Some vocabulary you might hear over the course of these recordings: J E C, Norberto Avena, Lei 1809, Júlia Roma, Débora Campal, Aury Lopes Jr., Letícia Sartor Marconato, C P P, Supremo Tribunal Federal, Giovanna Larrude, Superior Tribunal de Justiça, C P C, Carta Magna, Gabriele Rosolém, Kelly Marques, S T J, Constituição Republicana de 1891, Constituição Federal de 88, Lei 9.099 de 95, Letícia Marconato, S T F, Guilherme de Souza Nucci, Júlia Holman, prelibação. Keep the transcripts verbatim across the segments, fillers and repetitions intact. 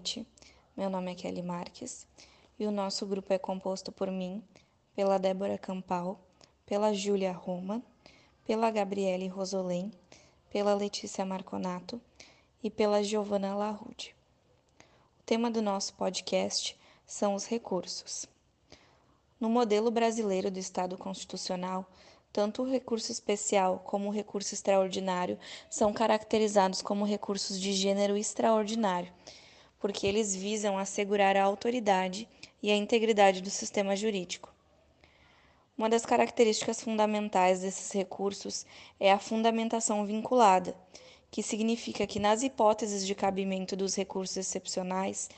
noite. Meu nome é Kelly Marques e o nosso grupo é composto por mim, pela Débora Campal, pela Júlia Roma, pela Gabriele Rosolém, pela Letícia Marconato e pela Giovanna Larrude. O tema do nosso podcast são os recursos. No modelo brasileiro do Estado Constitucional, tanto o recurso especial como o recurso extraordinário são caracterizados como recursos de gênero extraordinário, porque eles visam assegurar a autoridade e a integridade do sistema jurídico. Uma das características fundamentais desses recursos é a fundamentação vinculada, que significa que nas hipóteses de cabimento dos recursos excepcionais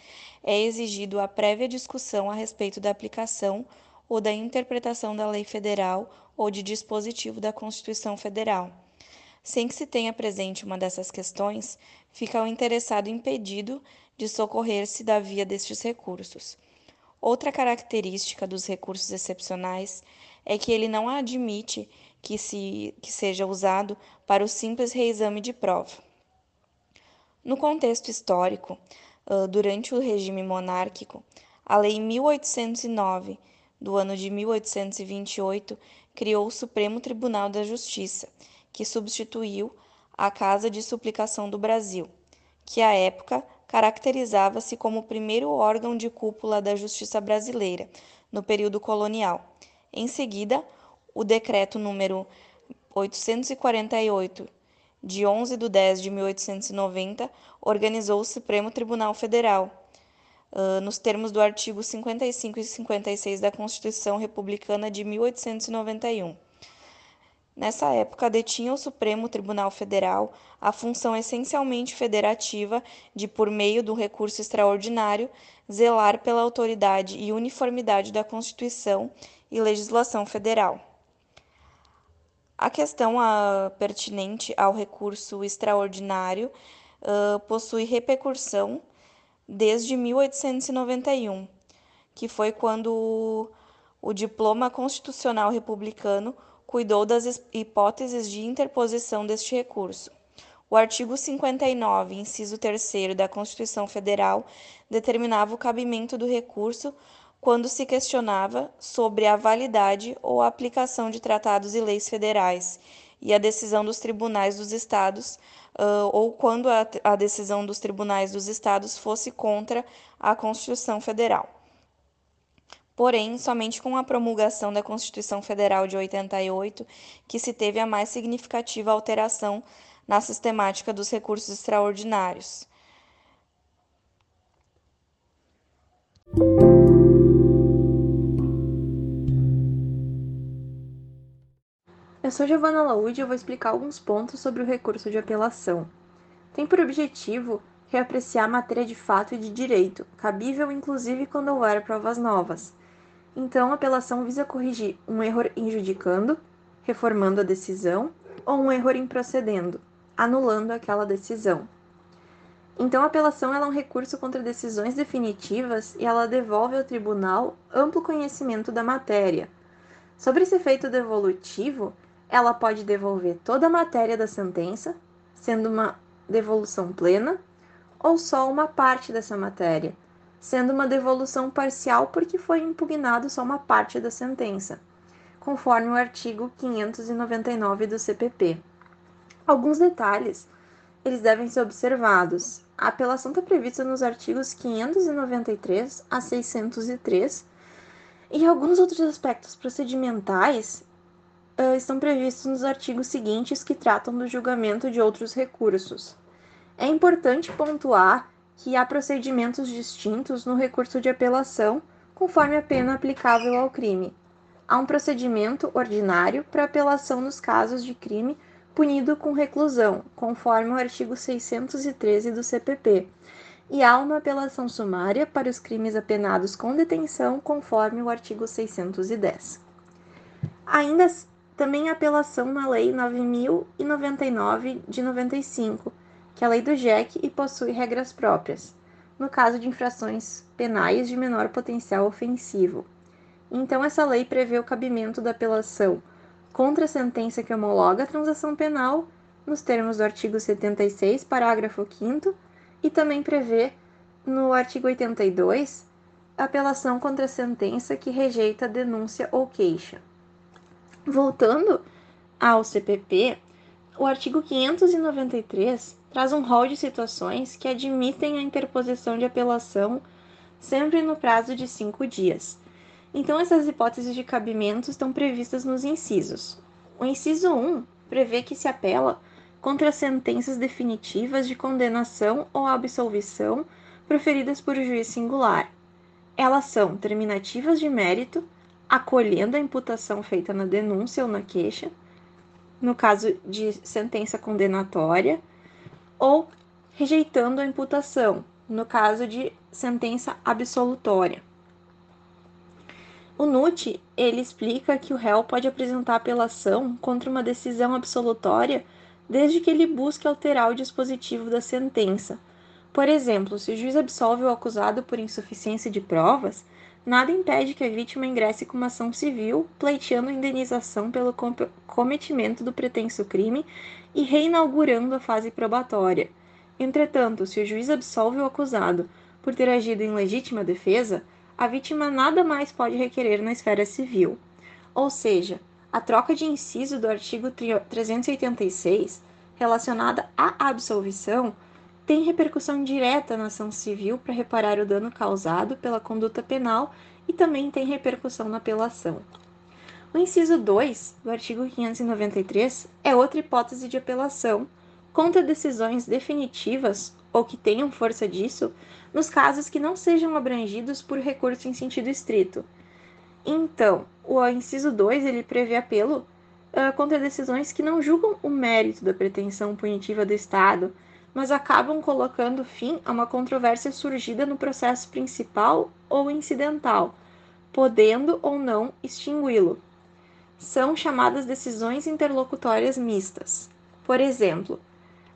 é exigido a prévia discussão a respeito da aplicação ou da interpretação da lei federal ou de dispositivo da Constituição Federal. Sem que se tenha presente uma dessas questões, fica o interessado impedido de socorrer-se da via destes recursos. Outra característica dos recursos excepcionais é que ele não admite que, se, que seja usado para o simples reexame de prova. No contexto histórico, durante o regime monárquico, a Lei mil oitocentos e nove, do ano de mil oitocentos e vinte e oito, criou o Supremo Tribunal da Justiça, que substituiu a Casa de Suplicação do Brasil, que à época caracterizava-se como o primeiro órgão de cúpula da justiça brasileira, no período colonial. Em seguida, o Decreto número oitocentos e quarenta e oito, de onze de dez de mil oitocentos e noventa, organizou o Supremo Tribunal Federal, Uh, nos termos do artigo cinquenta e cinco e cinquenta e seis da Constituição Republicana de mil oitocentos e noventa e um. Nessa época, detinha o Supremo Tribunal Federal a função essencialmente federativa de, por meio do recurso extraordinário, zelar pela autoridade e uniformidade da Constituição e legislação federal. A questão uh, pertinente ao recurso extraordinário uh, possui repercussão desde mil oitocentos e noventa e um, que foi quando o diploma constitucional republicano cuidou das hipóteses de interposição deste recurso. O artigo cinquenta e nove, inciso terceiro da Constituição Federal, determinava o cabimento do recurso quando se questionava sobre a validade ou a aplicação de tratados e leis federais e a decisão dos tribunais dos estados, uh, ou quando a, a decisão dos tribunais dos estados fosse contra a Constituição Federal. Porém, somente com a promulgação da Constituição Federal de oitenta e oito, que se teve a mais significativa alteração na sistemática dos recursos extraordinários. Eu sou Giovanna Larrude e eu vou explicar alguns pontos sobre o recurso de apelação. Tem por objetivo reapreciar a matéria de fato e de direito, cabível inclusive quando houver provas novas. Então, a apelação visa corrigir um erro injudicando, reformando a decisão, ou um erro improcedendo, anulando aquela decisão. Então, a apelação ela é um recurso contra decisões definitivas e ela devolve ao tribunal amplo conhecimento da matéria. Sobre esse efeito devolutivo, ela pode devolver toda a matéria da sentença, sendo uma devolução plena, ou só uma parte dessa matéria, sendo uma devolução parcial porque foi impugnado só uma parte da sentença, conforme o artigo quinhentos e noventa e nove do C P P. Alguns detalhes, eles devem ser observados. A apelação está prevista nos artigos quinhentos e noventa e três a seiscentos e três, e alguns outros aspectos procedimentais estão previstos nos artigos seguintes que tratam do julgamento de outros recursos. É importante pontuar que há procedimentos distintos no recurso de apelação conforme a pena aplicável ao crime. Há um procedimento ordinário para apelação nos casos de crime punido com reclusão, conforme o artigo seiscentos e treze do C P P. E há uma apelação sumária para os crimes apenados com detenção, conforme o artigo seiscentos e dez. Ainda também há apelação na Lei nove mil e noventa e nove de noventa e cinco, que é a lei do J E C e possui regras próprias, no caso de infrações penais de menor potencial ofensivo. Então, essa lei prevê o cabimento da apelação contra a sentença que homologa a transação penal, nos termos do artigo setenta e seis, parágrafo quinto, e também prevê no artigo oitenta e dois, apelação contra a sentença que rejeita denúncia ou queixa. Voltando ao C P P, o artigo quinhentos e noventa e três traz um rol de situações que admitem a interposição de apelação sempre no prazo de cinco dias. Então, essas hipóteses de cabimento estão previstas nos incisos. O inciso um prevê que se apela contra sentenças definitivas de condenação ou absolvição proferidas por juiz singular. Elas são terminativas de mérito, acolhendo a imputação feita na denúncia ou na queixa, no caso de sentença condenatória, ou rejeitando a imputação, no caso de sentença absolutória. O Nucci, ele explica que o réu pode apresentar apelação contra uma decisão absolutória desde que ele busque alterar o dispositivo da sentença. Por exemplo, se o juiz absolve o acusado por insuficiência de provas, nada impede que a vítima ingresse com uma ação civil, pleiteando indenização pelo cometimento do pretenso crime e reinaugurando a fase probatória. Entretanto, se o juiz absolve o acusado por ter agido em legítima defesa, a vítima nada mais pode requerer na esfera civil. Ou seja, a troca de inciso do artigo trezentos e oitenta e seis, relacionada à absolvição, tem repercussão direta na ação civil para reparar o dano causado pela conduta penal e também tem repercussão na apelação. O inciso dois do artigo quinhentos e noventa e três é outra hipótese de apelação contra decisões definitivas ou que tenham força disso, nos casos que não sejam abrangidos por recurso em sentido estrito. Então, o inciso dois ele prevê apelo uh, contra decisões que não julgam o mérito da pretensão punitiva do Estado, mas acabam colocando fim a uma controvérsia surgida no processo principal ou incidental, podendo ou não extingui-lo. São chamadas decisões interlocutórias mistas. Por exemplo,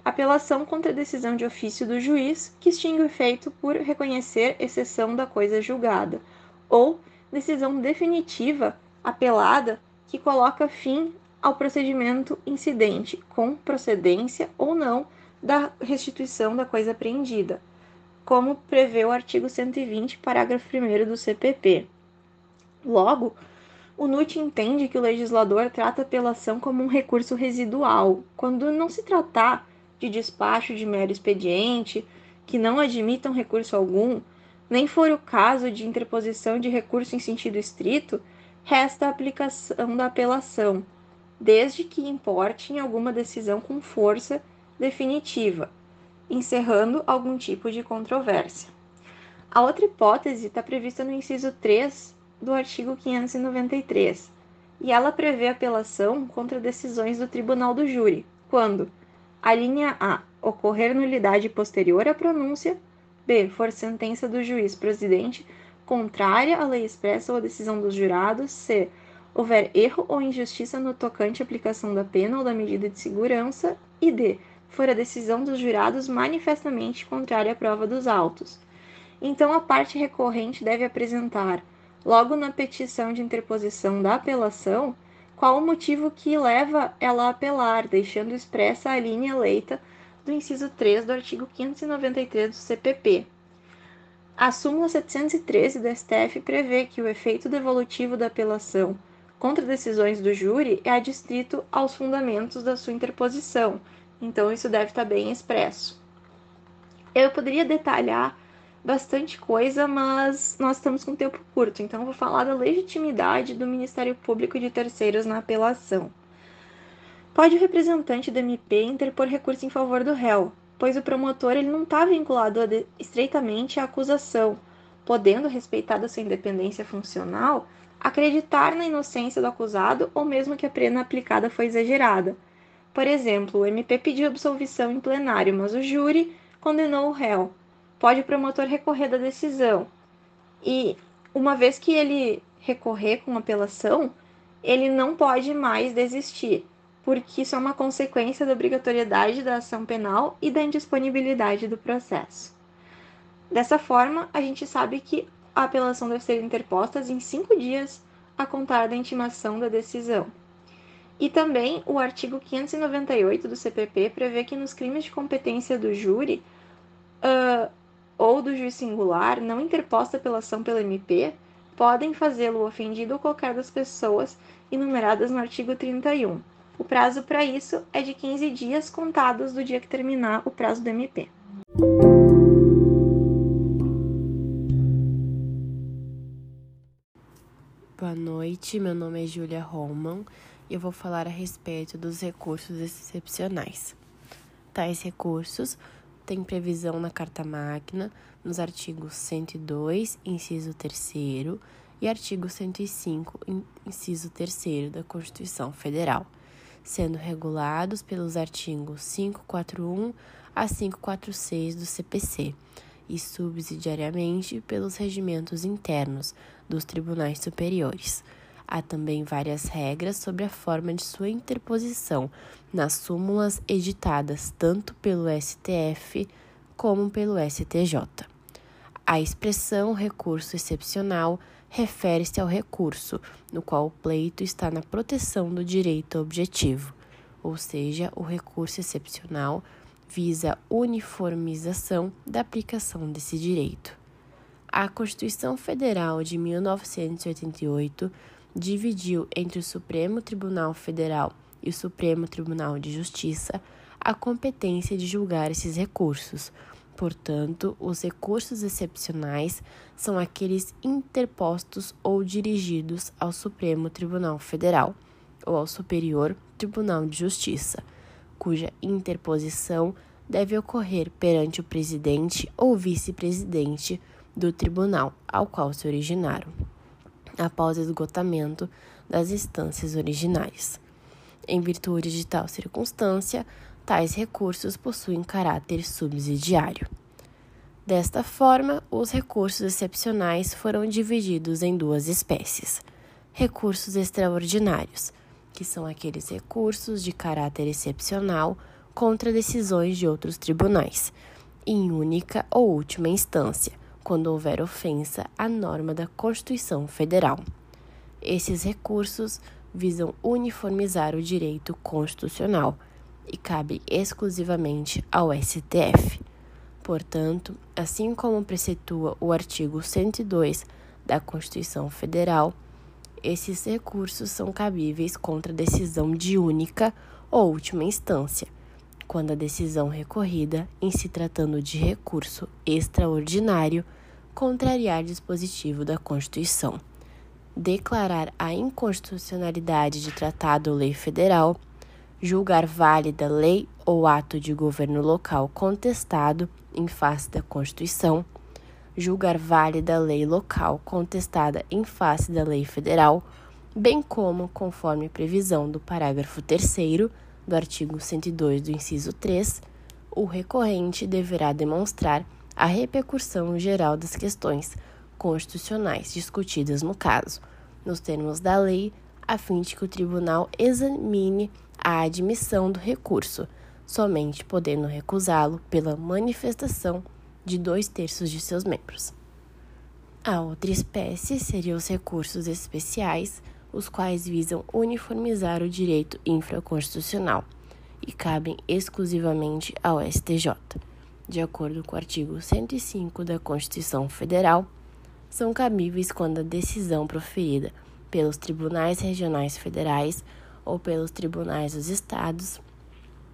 apelação contra a decisão de ofício do juiz que extingue o efeito por reconhecer exceção da coisa julgada, ou decisão definitiva apelada que coloca fim ao procedimento incidente, com procedência ou não da restituição da coisa apreendida, como prevê o artigo cento e vinte, parágrafo primeiro do C P P. Logo, o Nucci entende que o legislador trata a apelação como um recurso residual, quando não se tratar de despacho de mero expediente, que não admitam recurso algum, nem for o caso de interposição de recurso em sentido estrito, resta a aplicação da apelação, desde que importe em alguma decisão com força definitiva, encerrando algum tipo de controvérsia. A outra hipótese está prevista no inciso três do artigo quinhentos e noventa e três, e ela prevê apelação contra decisões do Tribunal do Júri, quando a linha A, ocorrer nulidade posterior à pronúncia, B, for sentença do juiz presidente contrária à lei expressa ou à decisão dos jurados, C, houver erro ou injustiça no tocante à aplicação da pena ou da medida de segurança, e D, for a decisão dos jurados manifestamente contrária à prova dos autos. Então, a parte recorrente deve apresentar, logo na petição de interposição da apelação, qual o motivo que leva ela a apelar, deixando expressa a linha eleita do inciso três do artigo quinhentos e noventa e três do C P P. A súmula setecentos e treze do S T F prevê que o efeito devolutivo da apelação contra decisões do júri é adstrito aos fundamentos da sua interposição, então isso deve estar bem expresso. Eu poderia detalhar bastante coisa, mas nós estamos com tempo curto, então vou falar da legitimidade do Ministério Público de Terceiros na apelação. Pode o representante do M P interpor recurso em favor do réu, pois o promotor ele não está vinculado a de, estreitamente à acusação, podendo, respeitada sua independência funcional, acreditar na inocência do acusado ou mesmo que a pena aplicada foi exagerada. Por exemplo, o M P pediu absolvição em plenário, mas o júri condenou o réu. Pode o promotor recorrer da decisão. E, uma vez que ele recorrer com apelação, ele não pode mais desistir, porque isso é uma consequência da obrigatoriedade da ação penal e da indisponibilidade do processo. Dessa forma, a gente sabe que a apelação deve ser interposta em cinco dias a contar da intimação da decisão. E também o artigo quinhentos e noventa e oito do C P P prevê que nos crimes de competência do júri, Uh, ou do juiz singular não interposta pela ação pelo M P, podem fazê-lo o ofendido ou qualquer das pessoas enumeradas no artigo trinta e um. O prazo para isso é de quinze dias contados do dia que terminar o prazo do M P. Boa noite, meu nome é Júlia Holman e eu vou falar a respeito dos recursos excepcionais. Tais recursos têm previsão na Carta Magna, nos artigos cento e dois, inciso terceiro, e artigo cento e cinco, inciso terceiro da Constituição Federal, sendo regulados pelos artigos quinhentos e quarenta e um a quinhentos e quarenta e seis do C P C e subsidiariamente pelos regimentos internos dos tribunais superiores. Há também várias regras sobre a forma de sua interposição nas súmulas editadas tanto pelo S T F como pelo S T J. A expressão recurso excepcional refere-se ao recurso no qual o pleito está na proteção do direito objetivo, ou seja, o recurso excepcional visa a uniformização da aplicação desse direito. A Constituição Federal de mil novecentos e oitenta e oito dividiu entre o Supremo Tribunal Federal e o Supremo Tribunal de Justiça a competência de julgar esses recursos. Portanto, os recursos excepcionais são aqueles interpostos ou dirigidos ao Supremo Tribunal Federal ou ao Superior Tribunal de Justiça, cuja interposição deve ocorrer perante o presidente ou vice-presidente do tribunal ao qual se originaram, após esgotamento das instâncias originárias. Em virtude de tal circunstância, tais recursos possuem caráter subsidiário. Desta forma, os recursos excepcionais foram divididos em duas espécies: recursos extraordinários, que são aqueles recursos de caráter excepcional contra decisões de outros tribunais, em única ou última instância, quando houver ofensa à norma da Constituição Federal. Esses recursos visam uniformizar o direito constitucional e cabe exclusivamente ao S T F. Portanto, assim como preceitua o artigo cento e dois da Constituição Federal, esses recursos são cabíveis contra decisão de única ou última instância, quando a decisão recorrida, em se tratando de recurso extraordinário, contrariar dispositivo da Constituição, declarar a inconstitucionalidade de tratado ou lei federal, julgar válida lei ou ato de governo local contestado em face da Constituição, julgar válida lei local contestada em face da lei federal, bem como, conforme previsão do parágrafo terceiro do artigo cento e dois do inciso três, o recorrente deverá demonstrar a repercussão geral das questões constitucionais discutidas no caso, nos termos da lei, a fim de que o tribunal examine a admissão do recurso, somente podendo recusá-lo pela manifestação de dois terços de seus membros. A outra espécie seriam os recursos especiais, os quais visam uniformizar o direito infraconstitucional e cabem exclusivamente ao S T J. De acordo com o artigo cento e cinco da Constituição Federal, são cabíveis quando a decisão proferida pelos tribunais regionais federais ou pelos tribunais dos estados,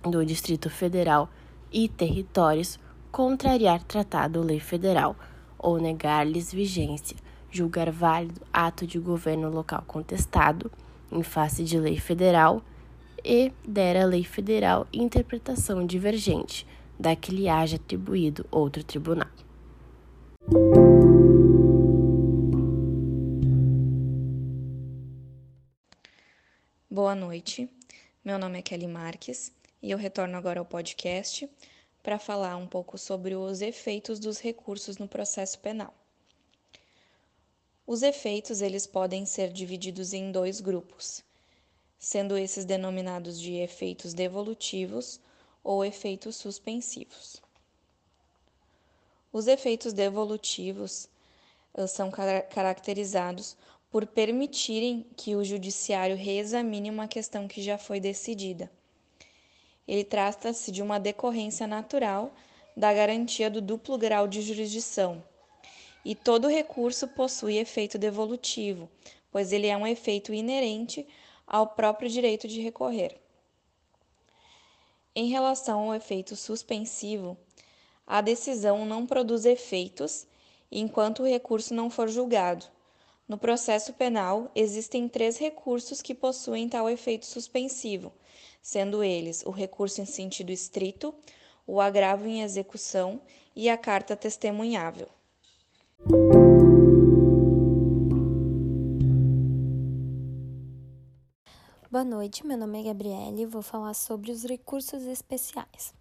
do Distrito Federal e territórios contrariar tratado ou lei federal, ou negar-lhes vigência, julgar válido ato de governo local contestado, em face de lei federal, e der à lei federal interpretação divergente da que lhe haja atribuído outro tribunal. Boa noite, meu nome é Kelly Marques e eu retorno agora ao podcast para falar um pouco sobre os efeitos dos recursos no processo penal. Os efeitos, eles podem ser divididos em dois grupos, sendo esses denominados de efeitos devolutivos ou efeitos suspensivos. Os efeitos devolutivos são car- caracterizados por permitirem que o judiciário reexamine uma questão que já foi decidida. Ele trata-se de uma decorrência natural da garantia do duplo grau de jurisdição. E todo recurso possui efeito devolutivo, pois ele é um efeito inerente ao próprio direito de recorrer. Em relação ao efeito suspensivo, a decisão não produz efeitos enquanto o recurso não for julgado. No processo penal, existem três recursos que possuem tal efeito suspensivo, sendo eles o recurso em sentido estrito, o agravo em execução e a carta testemunhável. Boa noite, meu nome é Gabriele e vou falar sobre os recursos especiais.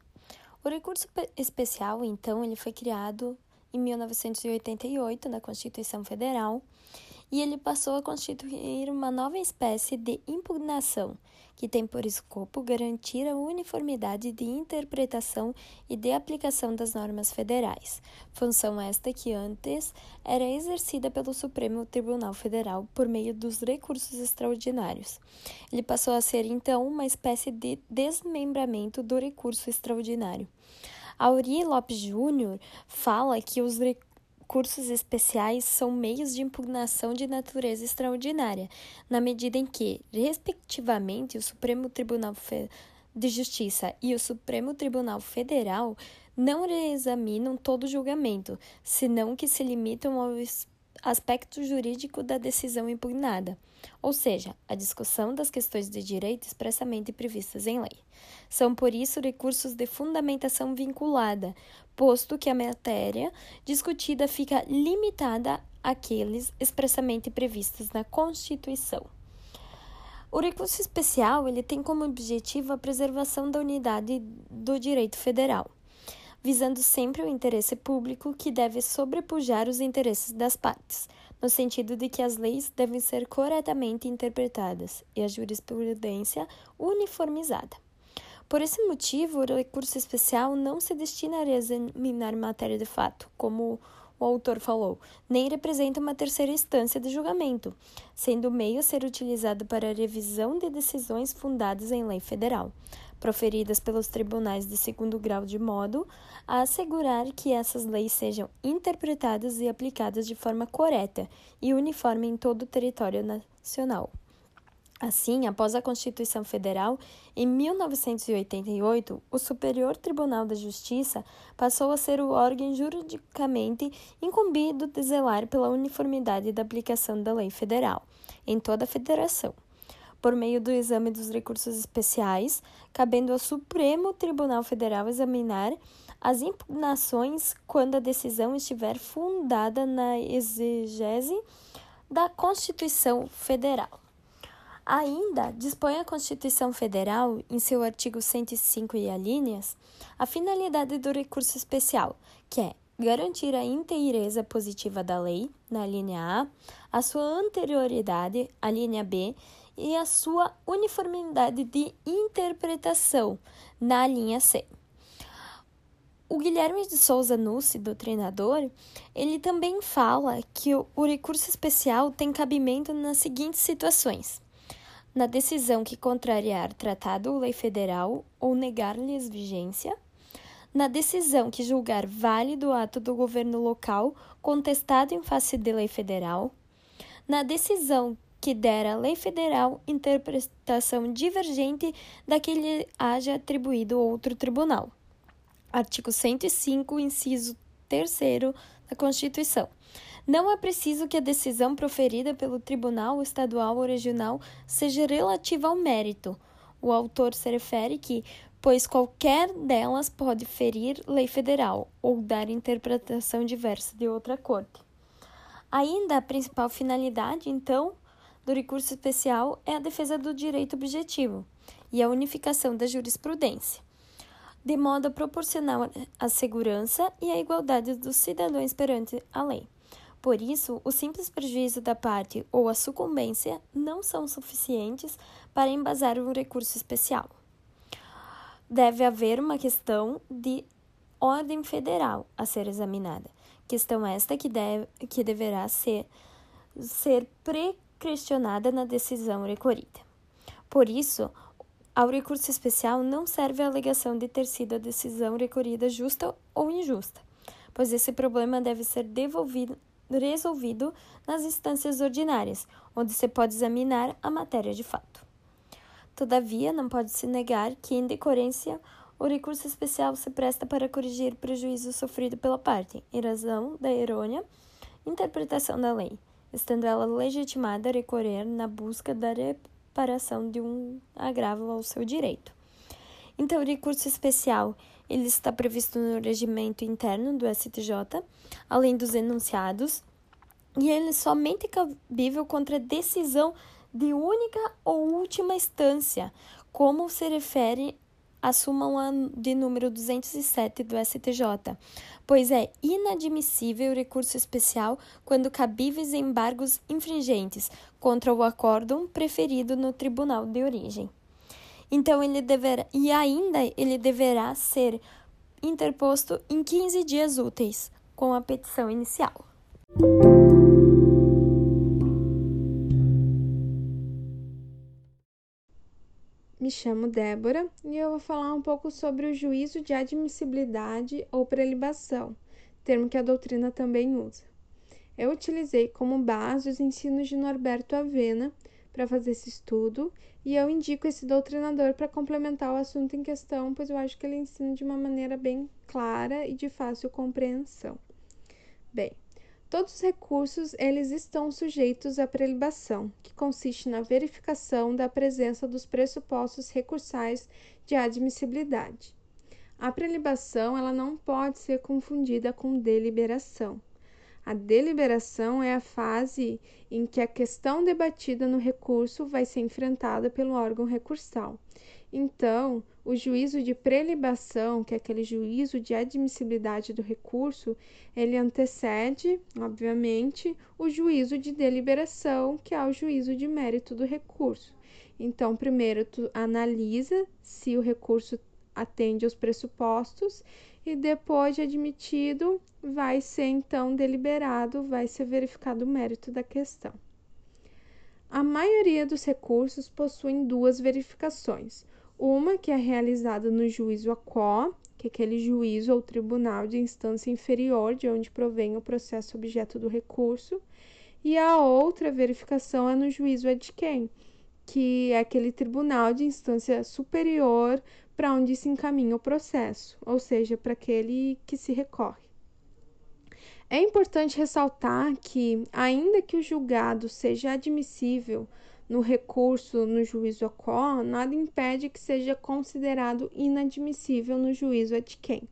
O recurso especial, então, ele foi criado em mil novecentos e oitenta e oito na Constituição Federal e ele passou a constituir uma nova espécie de impugnação, que tem por escopo garantir a uniformidade de interpretação e de aplicação das normas federais, função esta que antes era exercida pelo Supremo Tribunal Federal por meio dos recursos extraordinários. Ele passou a ser, então, uma espécie de desmembramento do recurso extraordinário. Aury Lopes Júnior fala que os recursos Recursos especiais são meios de impugnação de natureza extraordinária, na medida em que, respectivamente, o Supremo Tribunal de Justiça e o Supremo Tribunal Federal não reexaminam todo o julgamento, senão que se limitam ao aspecto jurídico da decisão impugnada, ou seja, a discussão das questões de direito expressamente previstas em lei. São, por isso, recursos de fundamentação vinculada, posto que a matéria discutida fica limitada àqueles expressamente previstos na Constituição. O recurso especial ele tem como objetivo a preservação da unidade do direito federal, visando sempre o interesse público que deve sobrepujar os interesses das partes, no sentido de que as leis devem ser corretamente interpretadas e a jurisprudência uniformizada. Por esse motivo, o recurso especial não se destina a examinar matéria de fato, como o autor falou, nem representa uma terceira instância de julgamento, sendo o meio a ser utilizado para a revisão de decisões fundadas em lei federal, proferidas pelos tribunais de segundo grau, de modo a assegurar que essas leis sejam interpretadas e aplicadas de forma correta e uniforme em todo o território nacional. Assim, após a Constituição Federal, em mil novecentos e oitenta e oito, o Superior Tribunal de Justiça passou a ser o órgão juridicamente incumbido de zelar pela uniformidade da aplicação da lei federal em toda a federação, por meio do exame dos recursos especiais, cabendo ao Supremo Tribunal Federal examinar as impugnações quando a decisão estiver fundada na exegese da Constituição Federal. Ainda dispõe a Constituição Federal, em seu artigo cento e cinco e alíneas, a finalidade do recurso especial, que é garantir a inteireza positiva da lei, na alínea A, a sua anterioridade, alínea B, e a sua uniformidade de interpretação, na alínea C. O Guilherme de Souza Nucci, doutrinador, ele também fala que o recurso especial tem cabimento nas seguintes situações: na decisão que contrariar tratado ou lei federal ou negar-lhes vigência, na decisão que julgar válido o ato do governo local contestado em face de lei federal, na decisão que der à lei federal interpretação divergente da que lhe haja atribuído outro tribunal. Artigo cento e cinco, inciso terceiro da Constituição. Não é preciso que a decisão proferida pelo tribunal estadual ou regional seja relativa ao mérito. O autor se refere que, pois qualquer delas pode ferir lei federal ou dar interpretação diversa de outra corte. Ainda a principal finalidade, então, do recurso especial é a defesa do direito objetivo e a unificação da jurisprudência, de modo a proporcionar a segurança e a igualdade dos cidadãos perante a lei. Por isso, o simples prejuízo da parte ou a sucumbência não são suficientes para embasar um recurso especial. Deve haver uma questão de ordem federal a ser examinada, questão esta que, deve, que deverá ser, ser pré-questionada na decisão recorrida. Por isso, Ao recurso especial não serve a alegação de ter sido a decisão recorrida justa ou injusta, pois esse problema deve ser devolvido, resolvido nas instâncias ordinárias, onde se pode examinar a matéria de fato. Todavia, não pode-se negar que, em decorrência, o recurso especial se presta para corrigir prejuízo sofrido pela parte, em razão da errônea interpretação da lei, estando ela legitimada a recorrer na busca da reparação de um agravo ao seu direito. Então, o recurso especial ele está previsto no regimento interno do S T J, além dos enunciados, e ele é somente cabível contra decisão de única ou última instância, como se refere a súmula de número duzentos e sete do S T J, pois é inadmissível o recurso especial quando cabíveis embargos infringentes contra o acórdão preferido no tribunal de origem. Então, ele deverá, e ainda ele deverá ser interposto em quinze dias úteis, com a petição inicial. Me chamo Débora e eu vou falar um pouco sobre o juízo de admissibilidade ou prelibação, termo que a doutrina também usa. Eu utilizei como base os ensinos de Norberto Avena para fazer esse estudo e eu indico esse doutrinador para complementar o assunto em questão, pois eu acho que ele ensina de uma maneira bem clara e de fácil compreensão. Bem, todos os recursos, eles estão sujeitos à prelibação, que consiste na verificação da presença dos pressupostos recursais de admissibilidade. A prelibação, ela não pode ser confundida com deliberação. A deliberação é a fase em que a questão debatida no recurso vai ser enfrentada pelo órgão recursal. Então, o juízo de prelibação, que é aquele juízo de admissibilidade do recurso, ele antecede, obviamente, o juízo de deliberação, que é o juízo de mérito do recurso. Então, primeiro tu analisa se o recurso atende aos pressupostos e depois de admitido, vai ser então deliberado, vai ser verificado o mérito da questão. A maioria dos recursos possuem duas verificações. Uma que é realizada no juízo A C O, que é aquele juízo ou tribunal de instância inferior de onde provém o processo objeto do recurso, e a outra verificação é no juízo Adquem, que é aquele tribunal de instância superior para onde se encaminha o processo, ou seja, para aquele que se recorre. É importante ressaltar que, ainda que o julgado seja admissível no recurso no juízo A C O, nada impede que seja considerado inadmissível no juízo Adquem.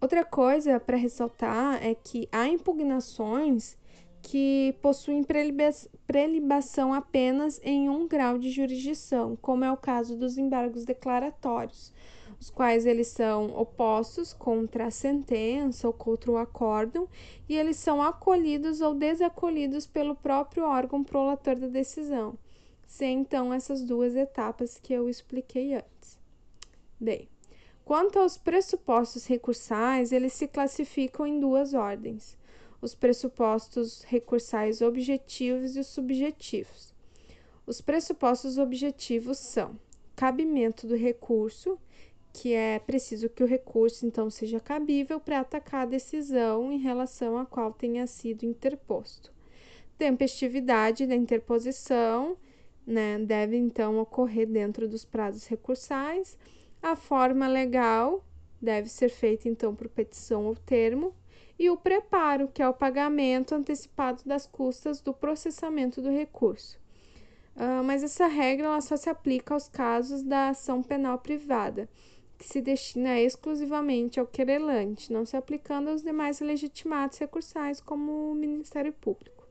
Outra coisa para ressaltar é que há impugnações que possuem prelibação apenas em um grau de jurisdição, como é o caso dos embargos declaratórios, os quais eles são opostos contra a sentença ou contra o acórdão, e eles são acolhidos ou desacolhidos pelo próprio órgão prolator da decisão, sem então essas duas etapas que eu expliquei antes. Bem, quanto aos pressupostos recursais, eles se classificam em duas ordens: os pressupostos recursais objetivos e os subjetivos. Os pressupostos objetivos são cabimento do recurso, que é preciso que o recurso, então, seja cabível para atacar a decisão em relação à qual tenha sido interposto. Tempestividade da interposição, né, deve, então, ocorrer dentro dos prazos recursais. A forma legal deve ser feita, então, por petição ou termo. E o preparo, que é o pagamento antecipado das custas do processamento do recurso. Uh, mas essa regra ela só se aplica aos casos da ação penal privada, que se destina exclusivamente ao querelante, não se aplicando aos demais legitimados recursais, como o Ministério Público.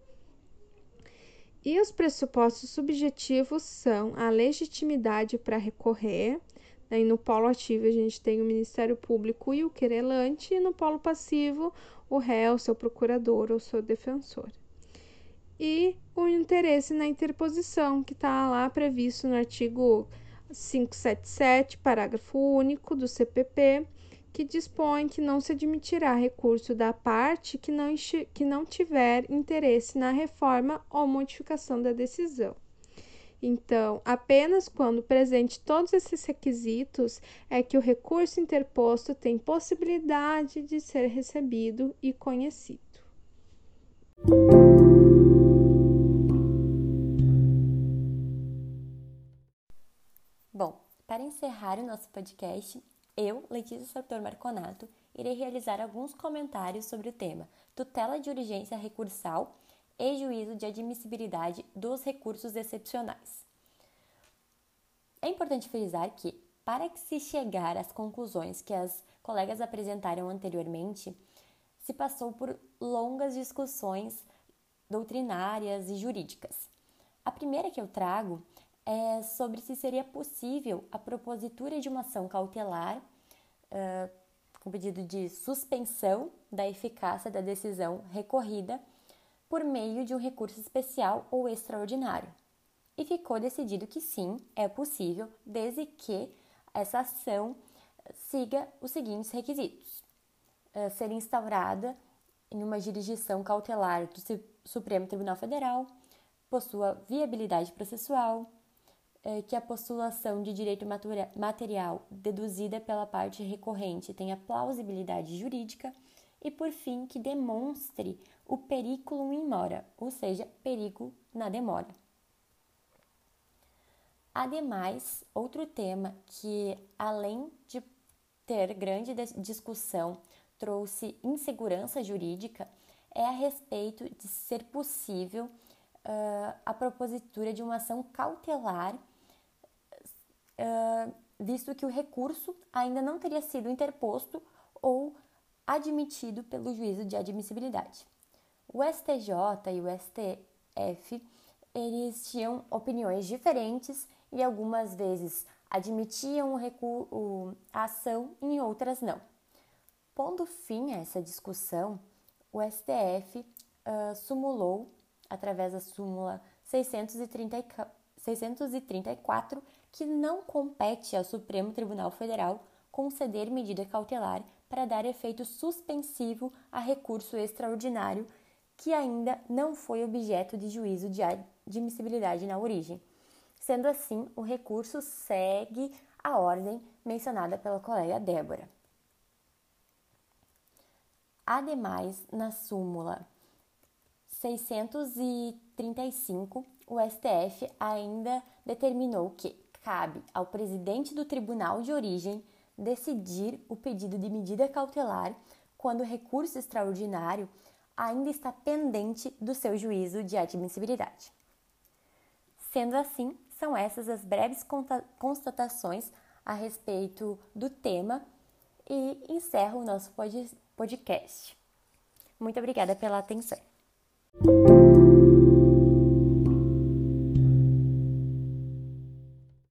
E os pressupostos subjetivos são a legitimidade para recorrer. Aí no polo ativo a gente tem o Ministério Público e o querelante, e no polo passivo o réu, seu procurador ou seu defensor. E o interesse na interposição, que está lá previsto no artigo quinhentos e setenta e sete, parágrafo único do C P P, que dispõe que não se admitirá recurso da parte que não, que não tiver interesse na reforma ou modificação da decisão. Então, apenas quando presente todos esses requisitos é que o recurso interposto tem possibilidade de ser recebido e conhecido. Bom, para encerrar o nosso podcast, eu, Letícia Sartor Marconato, irei realizar alguns comentários sobre o tema tutela de urgência recursal e juízo de admissibilidade dos recursos excepcionais. É importante frisar que, para que se chegar às conclusões que as colegas apresentaram anteriormente, se passou por longas discussões doutrinárias e jurídicas. A primeira que eu trago é sobre se seria possível a propositura de uma ação cautelar uh, com pedido de suspensão da eficácia da decisão recorrida por meio de um recurso especial ou extraordinário. E ficou decidido que sim, é possível, desde que essa ação siga os seguintes requisitos: ser instaurada em uma jurisdição cautelar do Supremo Tribunal Federal, possua viabilidade processual, que a postulação de direito material deduzida pela parte recorrente tenha plausibilidade jurídica e, por fim, que demonstre o periculum in mora, ou seja, perigo na demora. Ademais, outro tema que, além de ter grande discussão, trouxe insegurança jurídica, é a respeito de ser possível uh, a propositura de uma ação cautelar, uh, visto que o recurso ainda não teria sido interposto ou admitido pelo juízo de admissibilidade. O S T J e o S T F, eles tinham opiniões diferentes e algumas vezes admitiam o recu- o, a ação e em outras não. Pondo fim a essa discussão, o S T F uh, sumulou, através da súmula seiscentos e trinta e quatro, que não compete ao Supremo Tribunal Federal conceder medida cautelar para dar efeito suspensivo a recurso extraordinário que ainda não foi objeto de juízo de admissibilidade na origem. Sendo assim, o recurso segue a ordem mencionada pela colega Débora. Ademais, na súmula seiscentos e trinta e cinco, o S T F ainda determinou que cabe ao presidente do tribunal de origem decidir o pedido de medida cautelar quando o recurso extraordinário ainda está pendente do seu juízo de admissibilidade. Sendo assim, são essas as breves constatações a respeito do tema e encerro o nosso podcast. Muito obrigada pela atenção.